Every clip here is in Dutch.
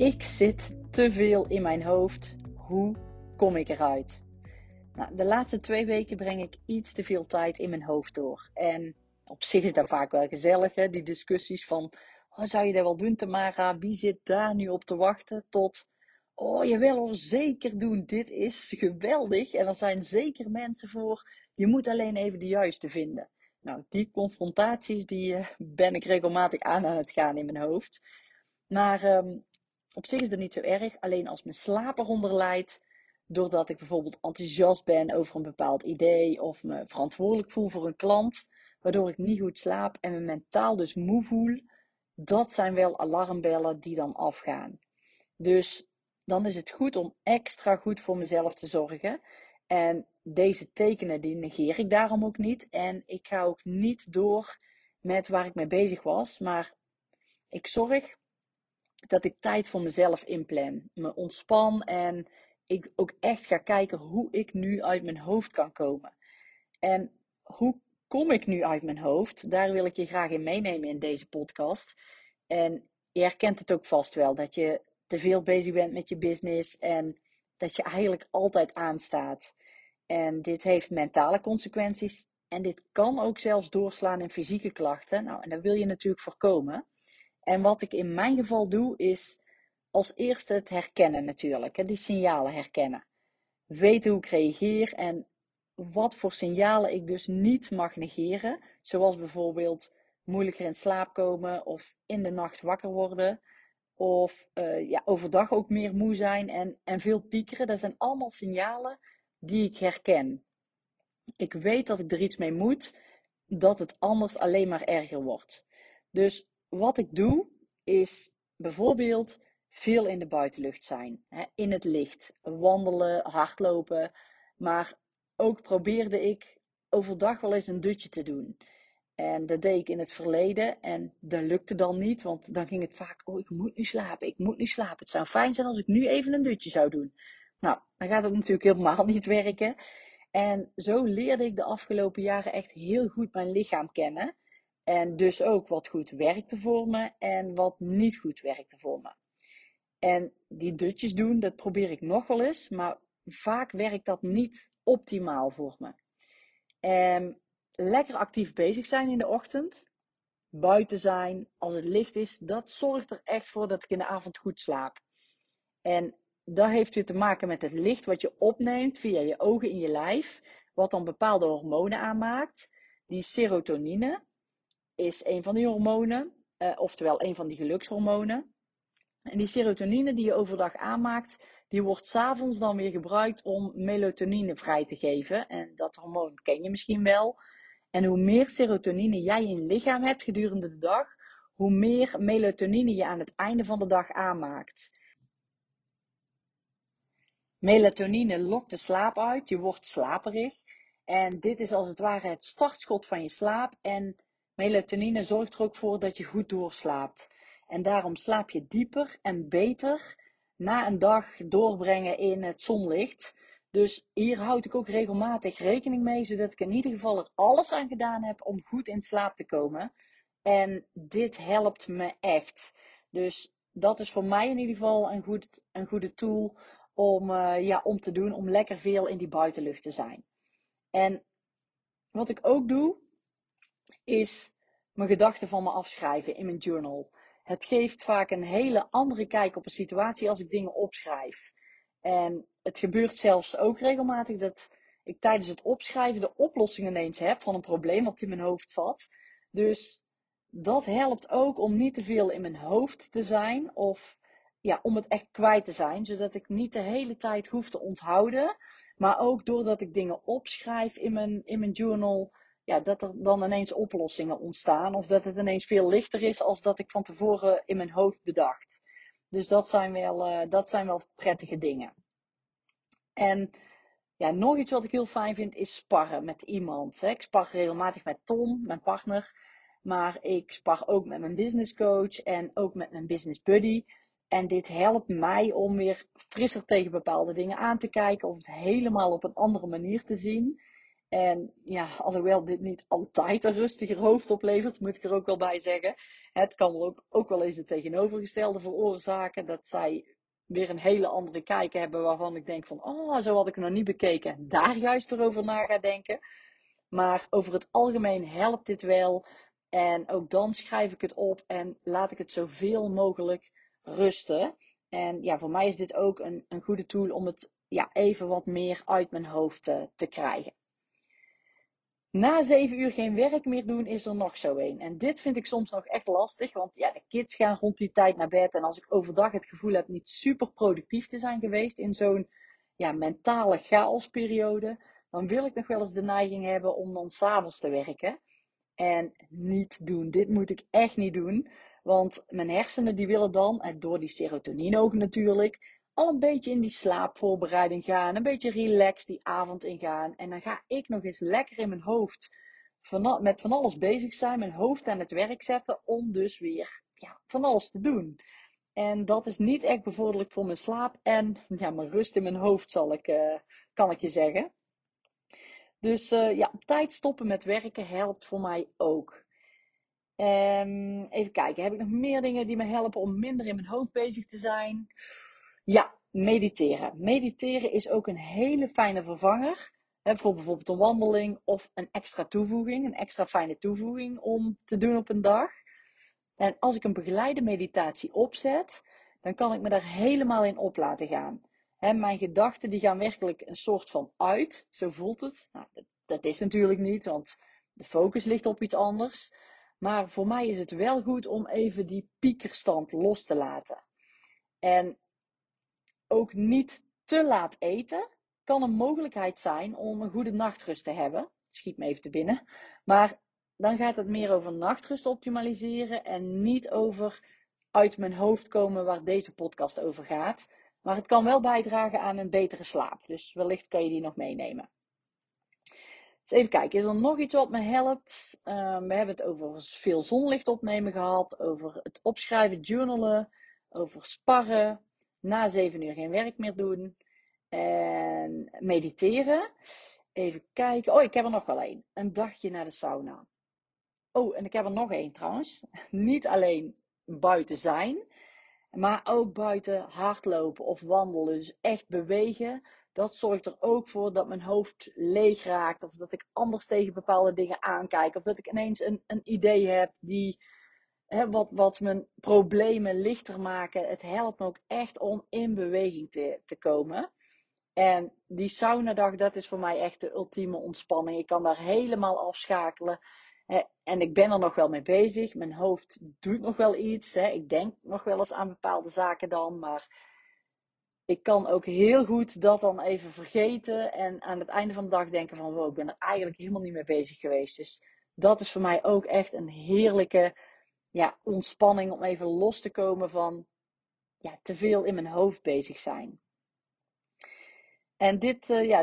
Ik zit te veel in mijn hoofd. Hoe kom ik eruit? Nou, de laatste 2 weken breng ik iets te veel tijd in mijn hoofd door. En op zich is dat vaak wel gezellig, hè? Die discussies van, oh, zou je dat wel doen, Tamara? Wie zit daar nu op te wachten? Tot, oh, je wil al zeker doen. Dit is geweldig. En er zijn zeker mensen voor. Je moet alleen even de juiste vinden. Nou, die confrontaties die ben ik regelmatig aan het gaan in mijn hoofd. Maar op zich is dat niet zo erg. Alleen als mijn slaap eronder lijdt, doordat ik bijvoorbeeld enthousiast ben over een bepaald idee of me verantwoordelijk voel voor een klant, waardoor ik niet goed slaap en me mentaal dus moe voel, dat zijn wel alarmbellen die dan afgaan. Dus dan is het goed om extra goed voor mezelf te zorgen. En deze tekenen die negeer ik daarom ook niet. En ik ga ook niet door met waar ik mee bezig was. Maar ik zorg dat ik tijd voor mezelf inplan. Me ontspan en ik ook echt ga kijken hoe ik nu uit mijn hoofd kan komen. En hoe kom ik nu uit mijn hoofd? Daar wil ik je graag in meenemen in deze podcast. En je herkent het ook vast wel. Dat je te veel bezig bent met je business. En dat je eigenlijk altijd aanstaat. En dit heeft mentale consequenties. En dit kan ook zelfs doorslaan in fysieke klachten. Nou, en dat wil je natuurlijk voorkomen. En wat ik in mijn geval doe is als eerste het herkennen natuurlijk. Hè? Die signalen herkennen. Weten hoe ik reageer en wat voor signalen ik dus niet mag negeren. Zoals bijvoorbeeld moeilijker in slaap komen of in de nacht wakker worden. Of overdag ook meer moe zijn en veel piekeren. Dat zijn allemaal signalen die ik herken. Ik weet dat ik er iets mee moet. Dat het anders alleen maar erger wordt. Dus wat ik doe is bijvoorbeeld veel in de buitenlucht zijn. Hè, in het licht. Wandelen, hardlopen. Maar ook probeerde ik overdag wel eens een dutje te doen. En dat deed ik in het verleden en dat lukte dan niet, want dan ging het vaak, oh ik moet nu slapen. Het zou fijn zijn als ik nu even een dutje zou doen. Nou, dan gaat het natuurlijk helemaal niet werken. En zo leerde ik de afgelopen jaren echt heel goed mijn lichaam kennen. En dus ook wat goed werkte voor me en wat niet goed werkte voor me. En die dutjes doen, dat probeer ik nog wel eens, maar vaak werkt dat niet optimaal voor me. En lekker actief bezig zijn in de ochtend. Buiten zijn, als het licht is. Dat zorgt er echt voor dat ik in de avond goed slaap. En dat heeft weer te maken met het licht wat je opneemt via je ogen in je lijf. Wat dan bepaalde hormonen aanmaakt. Die serotonine is een van die hormonen. Oftewel een van die gelukshormonen. En die serotonine die je overdag aanmaakt, die wordt 's avonds dan weer gebruikt om melatonine vrij te geven. En dat hormoon ken je misschien wel. En hoe meer serotonine jij in je lichaam hebt gedurende de dag, hoe meer melatonine je aan het einde van de dag aanmaakt. Melatonine lokt de slaap uit, je wordt slaperig. En dit is als het ware het startschot van je slaap. En melatonine zorgt er ook voor dat je goed doorslaapt. En daarom slaap je dieper en beter na een dag doorbrengen in het zonlicht. Dus hier houd ik ook regelmatig rekening mee, zodat ik in ieder geval er alles aan gedaan heb om goed in slaap te komen. En dit helpt me echt. Dus dat is voor mij in ieder geval een goede tool om te doen, om lekker veel in die buitenlucht te zijn. En wat ik ook doe, is mijn gedachten van me afschrijven in mijn journal. Het geeft vaak een hele andere kijk op een situatie als ik dingen opschrijf. En het gebeurt zelfs ook regelmatig dat ik tijdens het opschrijven de oplossing ineens heb van een probleem wat in mijn hoofd zat. Dus dat helpt ook om niet te veel in mijn hoofd te zijn of om het echt kwijt te zijn. Zodat ik niet de hele tijd hoef te onthouden. Maar ook doordat ik dingen opschrijf in mijn journal, dat er dan ineens oplossingen ontstaan. Of dat het ineens veel lichter is als dat ik van tevoren in mijn hoofd bedacht. Dus dat zijn wel prettige dingen. En nog iets wat ik heel fijn vind is sparren met iemand. Ik spar regelmatig met Tom, mijn partner. Maar ik spar ook met mijn business coach en ook met mijn business buddy. En dit helpt mij om weer frisser tegen bepaalde dingen aan te kijken. Of het helemaal op een andere manier te zien. En ja, alhoewel dit niet altijd een rustiger hoofd oplevert, moet ik er ook wel bij zeggen. Het kan ook wel eens het tegenovergestelde veroorzaken. Dat zij weer een hele andere kijk hebben waarvan ik denk van, oh, zo had ik nog niet bekeken. En daar juist weer over na ga denken. Maar over het algemeen helpt dit wel. En ook dan schrijf ik het op en laat ik het zoveel mogelijk rusten. En ja, voor mij is dit ook een goede tool om het ja, even wat meer uit mijn hoofd te krijgen. Na 7 uur geen werk meer doen is er nog zo een. En dit vind ik soms nog echt lastig, want ja, de kids gaan rond die tijd naar bed. En als ik overdag het gevoel heb niet super productief te zijn geweest in zo'n ja, mentale chaosperiode, dan wil ik nog wel eens de neiging hebben om dan 's avonds te werken. En niet doen. Dit moet ik echt niet doen. Want mijn hersenen die willen dan, en door die serotonine ook natuurlijk, al een beetje in die slaapvoorbereiding gaan. Een beetje relaxed die avond ingaan. En dan ga ik nog eens lekker in mijn hoofd met van alles bezig zijn. Mijn hoofd aan het werk zetten om dus weer ja, van alles te doen. En dat is niet echt bevorderlijk voor mijn slaap. En ja, mijn rust in mijn hoofd kan ik je zeggen. Dus ja, op tijd stoppen met werken helpt voor mij ook. Even kijken, heb ik nog meer dingen die me helpen om minder in mijn hoofd bezig te zijn? Ja, mediteren. Mediteren is ook een hele fijne vervanger. Hè, voor bijvoorbeeld een wandeling of een extra toevoeging. Een extra fijne toevoeging om te doen op een dag. En als ik een begeleide meditatie opzet, dan kan ik me daar helemaal in op laten gaan. Hè, mijn gedachten die gaan werkelijk een soort van uit. Zo voelt het. Nou, dat is natuurlijk niet, want de focus ligt op iets anders. Maar voor mij is het wel goed om even die piekerstand los te laten. En ook niet te laat eten kan een mogelijkheid zijn om een goede nachtrust te hebben. Schiet me even te binnen. Maar dan gaat het meer over nachtrust optimaliseren en niet over uit mijn hoofd komen waar deze podcast over gaat. Maar het kan wel bijdragen aan een betere slaap. Dus wellicht kan je die nog meenemen. Dus even kijken, is er nog iets wat me helpt? We hebben het over veel zonlicht opnemen gehad, over het opschrijven, journalen, over sparren. Na 7 uur geen werk meer doen. En mediteren. Even kijken. Oh, ik heb er nog wel één. Een dagje naar de sauna. Oh, en ik heb er nog één trouwens. Niet alleen buiten zijn. Maar ook buiten hardlopen of wandelen. Dus echt bewegen. Dat zorgt er ook voor dat mijn hoofd leeg raakt. Of dat ik anders tegen bepaalde dingen aankijk. Of dat ik ineens een idee heb die... Wat mijn problemen lichter maken. Het helpt me ook echt om in beweging te komen. En die saunadag, dat is voor mij echt de ultieme ontspanning. Ik kan daar helemaal afschakelen. En ik ben er nog wel mee bezig. Mijn hoofd doet nog wel iets. Ik denk nog wel eens aan bepaalde zaken dan. Maar ik kan ook heel goed dat dan even vergeten. En aan het einde van de dag denken van... wow, ik ben er eigenlijk helemaal niet mee bezig geweest. Dus dat is voor mij ook echt een heerlijke... ja, ontspanning om even los te komen van ja, te veel in mijn hoofd bezig zijn. En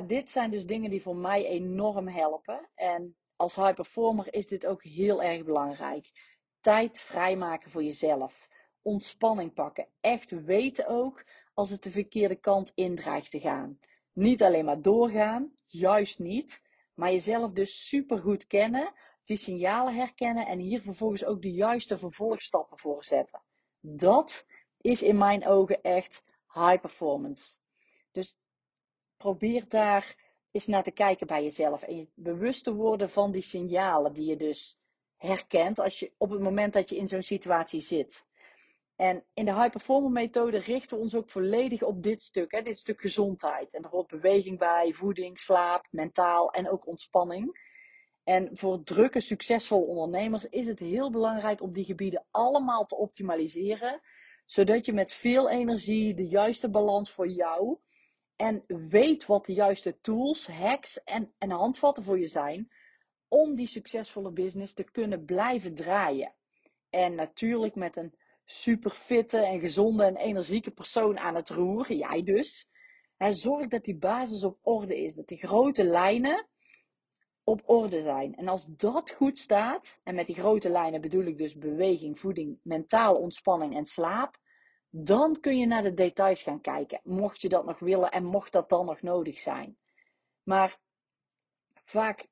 dit zijn dus dingen die voor mij enorm helpen. En als high performer is dit ook heel erg belangrijk. Tijd vrijmaken voor jezelf. Ontspanning pakken. Echt weten ook als het de verkeerde kant in dreigt te gaan. Niet alleen maar doorgaan, juist niet. Maar jezelf dus supergoed kennen... die signalen herkennen en hier vervolgens ook de juiste vervolgstappen voor zetten. Dat is in mijn ogen echt high performance. Dus probeer daar eens naar te kijken bij jezelf. En je bewust te worden van die signalen die je dus herkent als je, op het moment dat je in zo'n situatie zit. En in de high performance methode richten we ons ook volledig op dit stuk. Hè? Dit stuk gezondheid. En er hoort beweging bij, voeding, slaap, mentaal en ook ontspanning. En voor drukke, succesvolle ondernemers is het heel belangrijk om die gebieden allemaal te optimaliseren. Zodat je met veel energie de juiste balans voor jou en weet wat de juiste tools, hacks en handvatten voor je zijn. Om die succesvolle business te kunnen blijven draaien. En natuurlijk met een superfitte en gezonde en energieke persoon aan het roer, jij dus. En zorg dat die basis op orde is, dat die grote lijnen... op orde zijn. En als dat goed staat, en met die grote lijnen bedoel ik dus beweging, voeding, mentaal ontspanning en slaap, dan kun je naar de details gaan kijken, mocht je dat nog willen en mocht dat dan nog nodig zijn. Maar Vaak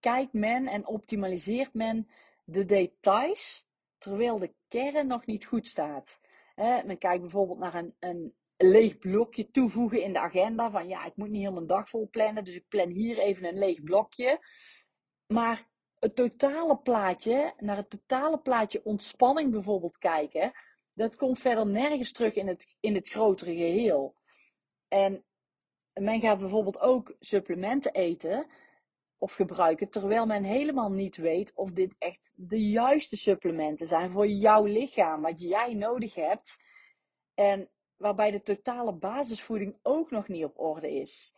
kijkt men en optimaliseert men de details, terwijl de kern nog niet goed staat. Men kijkt bijvoorbeeld naar een leeg blokje toevoegen in de agenda. Van ja, ik moet niet heel mijn dag vol plannen, dus ik plan hier even een leeg blokje. Maar het totale plaatje, naar het totale plaatje ontspanning bijvoorbeeld kijken, dat komt verder nergens terug in het grotere geheel. En men gaat bijvoorbeeld ook supplementen eten of gebruiken, terwijl men helemaal niet weet of dit echt de juiste supplementen zijn voor jouw lichaam, wat jij nodig hebt. En waarbij de totale basisvoeding ook nog niet op orde is.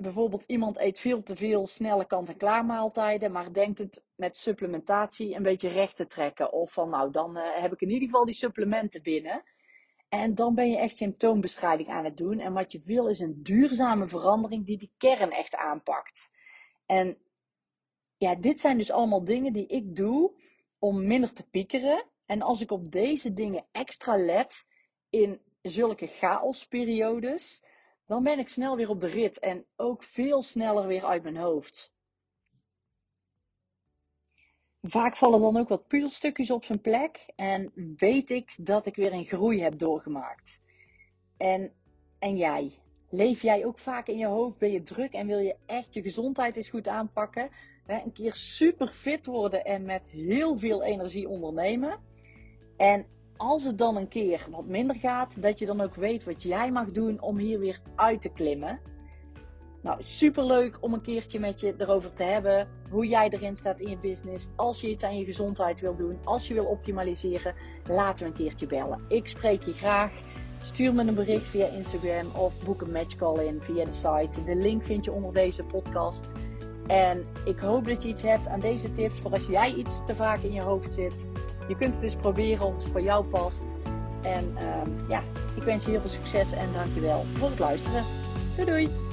Bijvoorbeeld iemand eet veel te veel snelle kant-en-klaar maaltijden, maar denkt het met supplementatie een beetje recht te trekken. Of van nou, dan heb ik in ieder geval die supplementen binnen. En dan ben je echt symptoombestrijding aan het doen. En wat je wil is een duurzame verandering die de kern echt aanpakt. En ja, dit zijn dus allemaal dingen die ik doe om minder te piekeren. En als ik op deze dingen extra let in zulke chaosperiodes, dan ben ik snel weer op de rit en ook veel sneller weer uit mijn hoofd. Vaak vallen dan ook wat puzzelstukjes op zijn plek en weet ik dat ik weer een groei heb doorgemaakt. En jij? Leef jij ook vaak in je hoofd? Ben je druk en wil je echt je gezondheid eens goed aanpakken? Een keer super fit worden en met heel veel energie ondernemen? En als het dan een keer wat minder gaat, dat je dan ook weet wat jij mag doen om hier weer uit te klimmen. Nou, superleuk om een keertje met je erover te hebben. Hoe jij erin staat in je business. Als je iets aan je gezondheid wil doen. Als je wil optimaliseren. Laten we een keertje bellen. Ik spreek je graag. Stuur me een bericht via Instagram of boek een matchcall in via de site. De link vind je onder deze podcast. En ik hoop dat je iets hebt aan deze tips voor als jij iets te vaak in je hoofd zit. Je kunt het eens proberen of het voor jou past. En ja, ik wens je heel veel succes en dankjewel voor het luisteren. Doei doei!